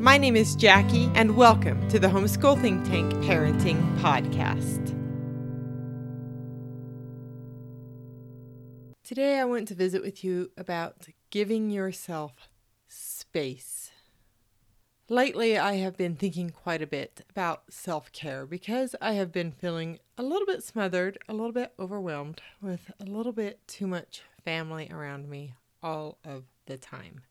My name is Jackie, and welcome to the Homeschool Think Tank Parenting Podcast. Today I want to visit with you about giving yourself space. Lately, I have been thinking quite a bit about self-care because I have been feeling a little bit smothered, a little bit overwhelmed with a little bit too much family around me all of the time.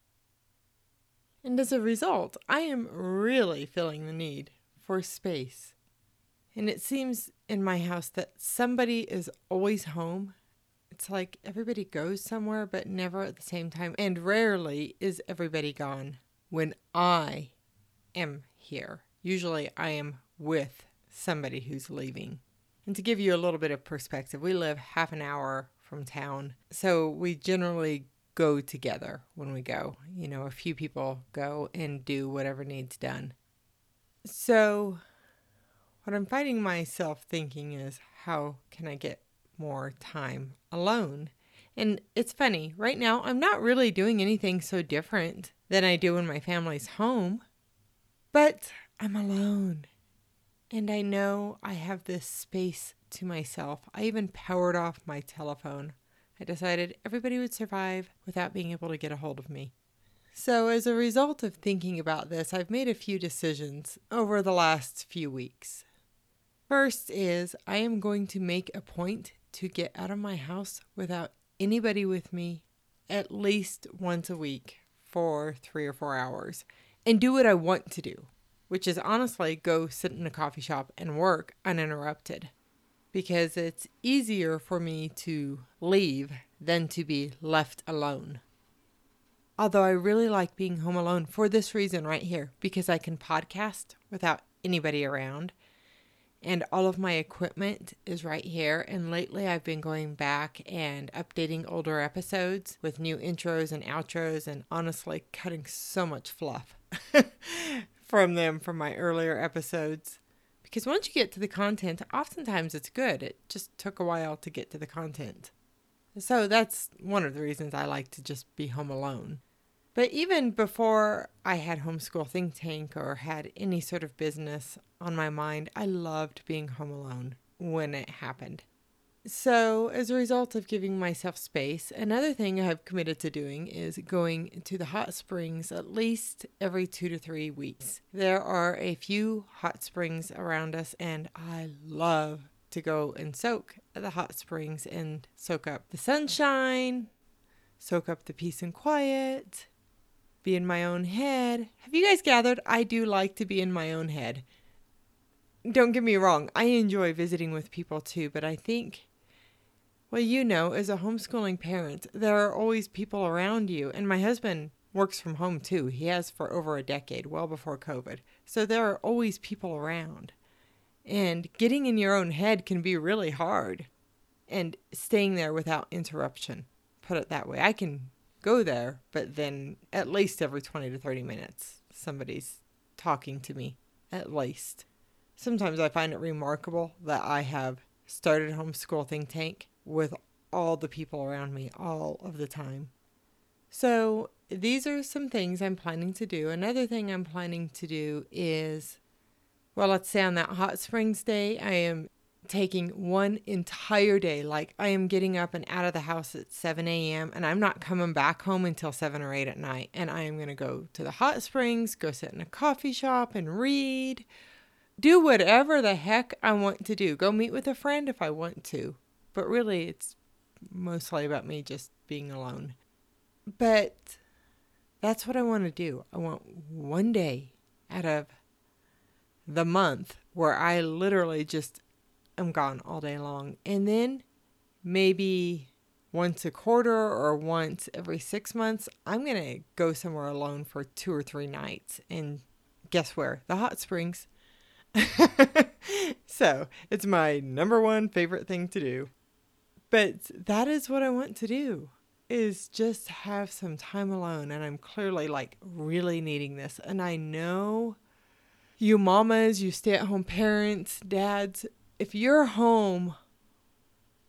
And as a result, I am really feeling the need for space. And it seems in my house that somebody is always home. It's like everybody goes somewhere, but never at the same time. And rarely is everybody gone when I am here. Usually I am with somebody who's leaving. And to give you a little bit of perspective, we live half an hour from town, so we generally go together when we go. You know, a few people go and do whatever needs done. So what I'm finding myself thinking is, how can I get more time alone? And it's funny, right now I'm not really doing anything so different than I do when my family's home, but I'm alone. And I know I have this space to myself. I even powered off my telephone. I decided everybody would survive without being able to get a hold of me. So as a result of thinking about this, I've made a few decisions over the last few weeks. First is I am going to make a point to get out of my house without anybody with me at least once a week for 3 or 4 hours and do what I want to do, which is honestly go sit in a coffee shop and work uninterrupted, because it's easier for me to leave than to be left alone. Although I really like being home alone for this reason right here, because I can podcast without anybody around. And all of my equipment is right here. And lately I've been going back and updating older episodes with new intros and outros, and honestly cutting so much fluff from my earlier episodes. Because once you get to the content, oftentimes it's good. It just took a while to get to the content. So that's one of the reasons I like to just be home alone. But even before I had Homeschool Think Tank or had any sort of business on my mind, I loved being home alone when it happened. So as a result of giving myself space, another thing I have committed to doing is going to the hot springs at least every 2 to 3 weeks. There are a few hot springs around us, and I love to go and soak at the hot springs and soak up the sunshine, soak up the peace and quiet, be in my own head. Have you guys gathered? I do like to be in my own head. Don't get me wrong. I enjoy visiting with people too, but I think, well, you know, as a homeschooling parent, there are always people around you. And my husband works from home too. He has for over a decade, well before COVID. So there are always people around. And getting in your own head can be really hard. And staying there without interruption, put it that way. I can go there, but then at least every 20 to 30 minutes, somebody's talking to me, at least. Sometimes I find it remarkable that I have started Homeschool Think Tank with all the people around me all of the time. So these are some things I'm planning to do. Another thing I'm planning to do is, well, let's say on that hot springs day, I am taking one entire day. Like, I am getting up and out of the house at 7 a.m. and I'm not coming back home until 7 or 8 at night. And I am going to go to the hot springs, go sit in a coffee shop and read, do whatever the heck I want to do. Go meet with a friend if I want to. But really, it's mostly about me just being alone. But that's what I want to do. I want one day out of the month where I literally just I'm gone all day long. And then maybe once a quarter or once every 6 months, I'm going to go somewhere alone for 2 or 3 nights. And guess where? The hot springs. So it's my number one favorite thing to do. But that is what I want to do, is just have some time alone. And I'm clearly like really needing this. And I know you mamas, you stay-at-home parents, dads, if you're home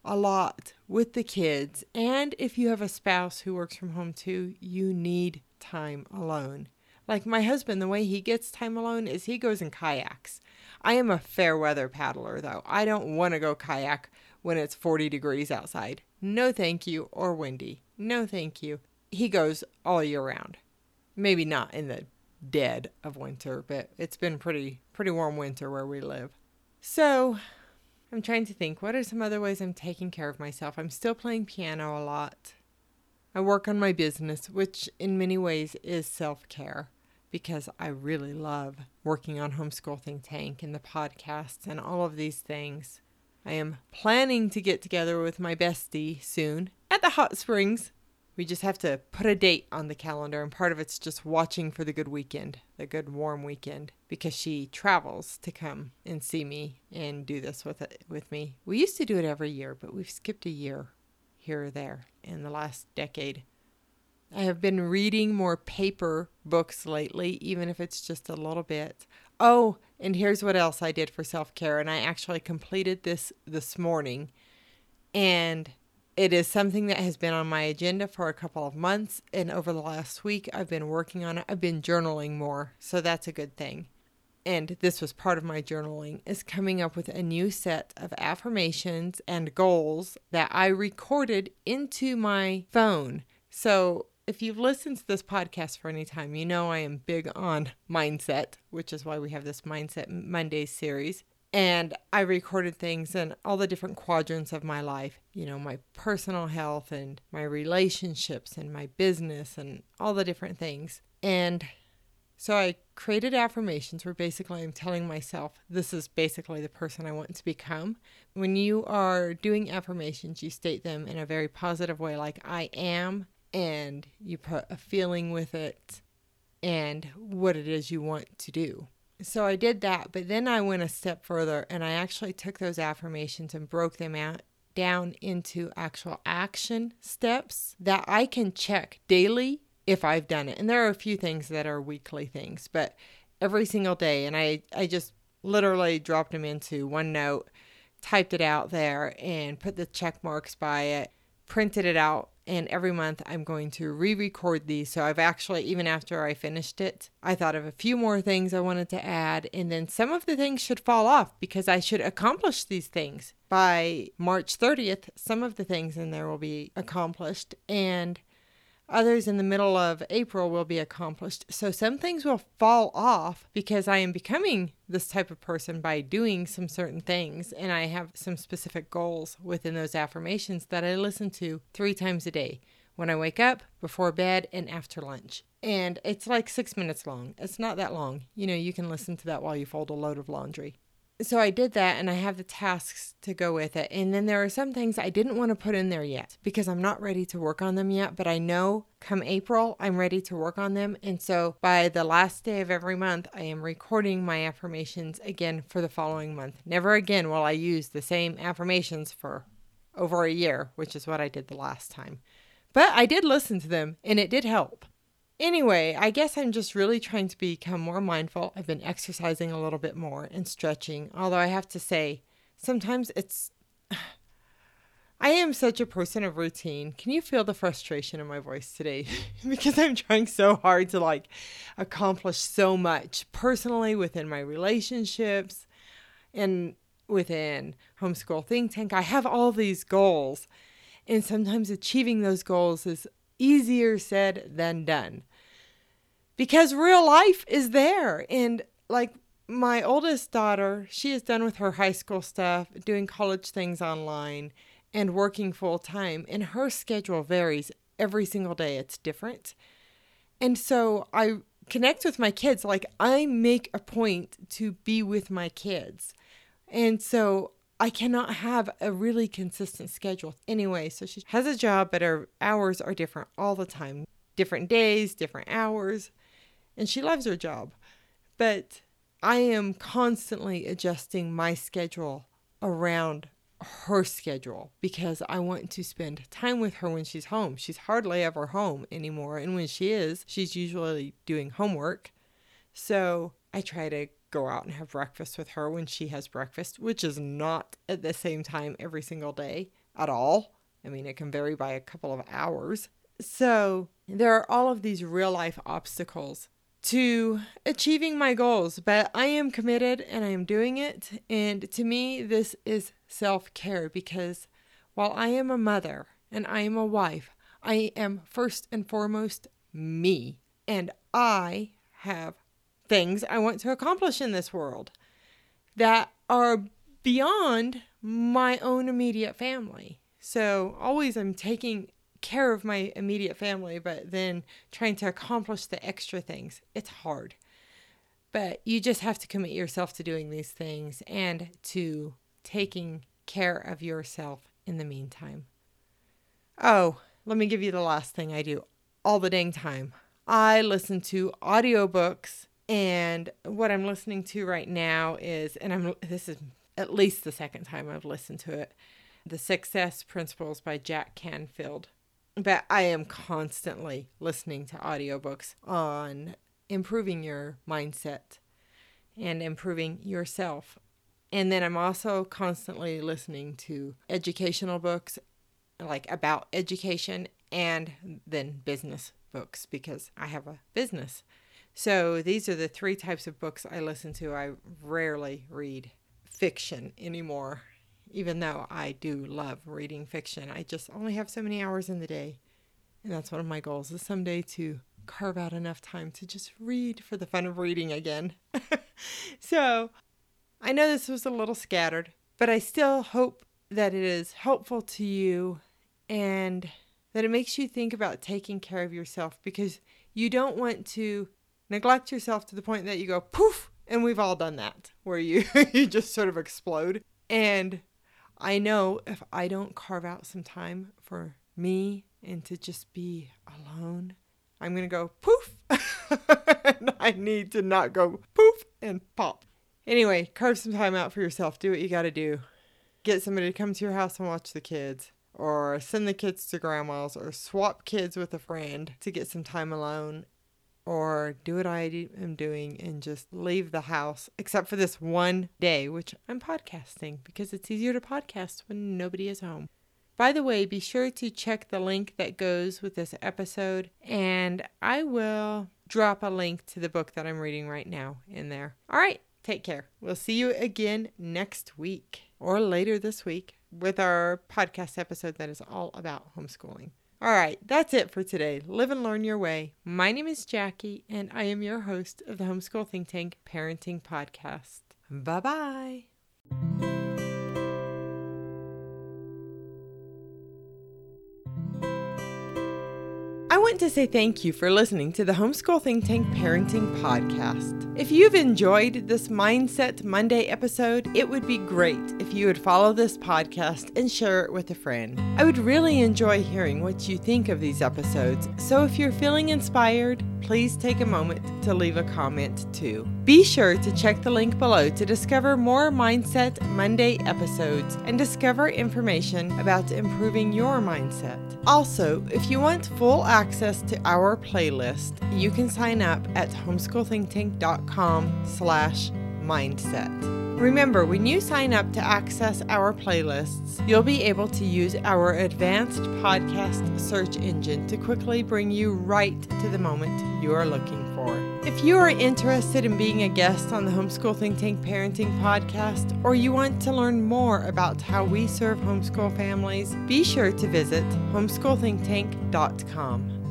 a lot with the kids, and if you have a spouse who works from home too, you need time alone. Like my husband, the way he gets time alone is he goes and kayaks. I am a fair weather paddler though. I don't want to go kayak when it's 40 degrees outside. No thank you. Or windy. No thank you. He goes all year round. Maybe not in the dead of winter, but it's been pretty warm winter where we live. So I'm trying to think, what are some other ways I'm taking care of myself? I'm still playing piano a lot. I work on my business, which in many ways is self-care, because I really love working on Homeschool Think Tank and the podcasts and all of these things. I am planning to get together with my bestie soon at the hot springs. We just have to put a date on the calendar, and part of it's just watching for the good weekend, the good warm weekend, because she travels to come and see me and do this with me. We used to do it every year, but we've skipped a year here or there in the last decade. I have been reading more paper books lately, even if it's just a little bit. Oh, and here's what else I did for self-care, and I actually completed this morning, and it is something that has been on my agenda for a couple of months, and over the last week I've been working on it. I've been journaling more, so that's a good thing. And this was part of my journaling, is coming up with a new set of affirmations and goals that I recorded into my phone. So if you've listened to this podcast for any time, you know I am big on mindset, which is why we have this Mindset Mondays series. And I recorded things in all the different quadrants of my life, you know, my personal health and my relationships and my business and all the different things. And so I created affirmations where basically I'm telling myself, this is basically the person I want to become. When you are doing affirmations, you state them in a very positive way, like I am, and you put a feeling with it and what it is you want to do. So I did that, but then I went a step further and I actually took those affirmations and broke them out down into actual action steps that I can check daily if I've done it. And there are a few things that are weekly things, but every single day. And I just literally dropped them into OneNote, typed it out there and put the check marks by it, printed it out. And every month I'm going to re-record these. So I've actually, even after I finished it, I thought of a few more things I wanted to add. And then some of the things should fall off because I should accomplish these things. By March 30th, some of the things in there will be accomplished. And others in the middle of April will be accomplished. So some things will fall off because I am becoming this type of person by doing some certain things. And I have some specific goals within those affirmations that I listen to 3 times a day. When I wake up, before bed, and after lunch. And it's like 6 minutes long. It's not that long. You know, you can listen to that while you fold a load of laundry. So I did that and I have the tasks to go with it. And then there are some things I didn't want to put in there yet because I'm not ready to work on them yet. But I know come April, I'm ready to work on them. And so by the last day of every month, I am recording my affirmations again for the following month. Never again will I use the same affirmations for over a year, which is what I did the last time. But I did listen to them and it did help. Anyway, I guess I'm just really trying to become more mindful. I've been exercising a little bit more and stretching, although I have to say, sometimes I am such a person of routine. Can you feel the frustration in my voice today? Because I'm trying so hard to like accomplish so much personally within my relationships and within Homeschool Think Tank. I have all these goals, and sometimes achieving those goals is easier said than done because real life is there. And like my oldest daughter, she is done with her high school stuff, doing college things online and working full time, and her schedule varies every single day. It's different. And so I connect with my kids. Like I make a point to be with my kids. And so I cannot have a really consistent schedule anyway. So she has a job, but her hours are different all the time. Different days, different hours. And she loves her job. But I am constantly adjusting my schedule around her schedule because I want to spend time with her when she's home. She's hardly ever home anymore. And when she is, she's usually doing homework. So I try to go out and have breakfast with her when she has breakfast, which is not at the same time every single day at all. I mean, it can vary by a couple of hours. So there are all of these real life obstacles to achieving my goals, but I am committed and I am doing it. And to me, this is self-care because while I am a mother and I am a wife, I am first and foremost me. And I have things I want to accomplish in this world that are beyond my own immediate family. So always I'm taking care of my immediate family, but then trying to accomplish the extra things. It's hard. But you just have to commit yourself to doing these things and to taking care of yourself in the meantime. Oh, let me give you the last thing I do all the dang time. I listen to audiobooks, and what I'm listening to right now is, this is at least the second time I've listened to it, The Success Principles by Jack Canfield. But I am constantly listening to audiobooks on improving your mindset and improving yourself. And then I'm also constantly listening to educational books, like about education, and then business books because I have a business. So these are the three types of books I listen to. I rarely read fiction anymore. Even though I do love reading fiction, I just only have so many hours in the day. And that's one of my goals, is someday to carve out enough time to just read for the fun of reading again. So I know this was a little scattered, but I still hope that it is helpful to you and that it makes you think about taking care of yourself, because you don't want to neglect yourself to the point that you go poof, and we've all done that, where you just sort of explode. And I know if I don't carve out some time for me and to just be alone, I'm going to go poof. And I need to not go poof and pop. Anyway, carve some time out for yourself. Do what you got to do. Get somebody to come to your house and watch the kids, or send the kids to grandma's, or swap kids with a friend to get some time alone, or do what I am doing and just leave the house, except for this one day, which I'm podcasting because it's easier to podcast when nobody is home. By the way, be sure to check the link that goes with this episode, and I will drop a link to the book that I'm reading right now in there. All right, take care. We'll see you again next week or later this week with our podcast episode that is all about homeschooling. All right, that's it for today. Live and learn your way. My name is Jackie, and I am your host of the Homeschool Think Tank Parenting Podcast. Bye-bye. I want to say thank you for listening to the Homeschool Think Tank Parenting Podcast. If you've enjoyed this Mindset Monday episode, it would be great if you would follow this podcast and share it with a friend. I would really enjoy hearing what you think of these episodes, so if you're feeling inspired, please take a moment to leave a comment too. Be sure to check the link below to discover more Mindset Monday episodes and discover information about improving your mindset. Also, if you want full access to our playlist, you can sign up at homeschoolthinktank.com/mindset. Remember, when you sign up to access our playlists, you'll be able to use our advanced podcast search engine to quickly bring you right to the moment you are looking for. If you are interested in being a guest on the Homeschool Think Tank Parenting Podcast, or you want to learn more about how we serve homeschool families, be sure to visit homeschoolthinktank.com.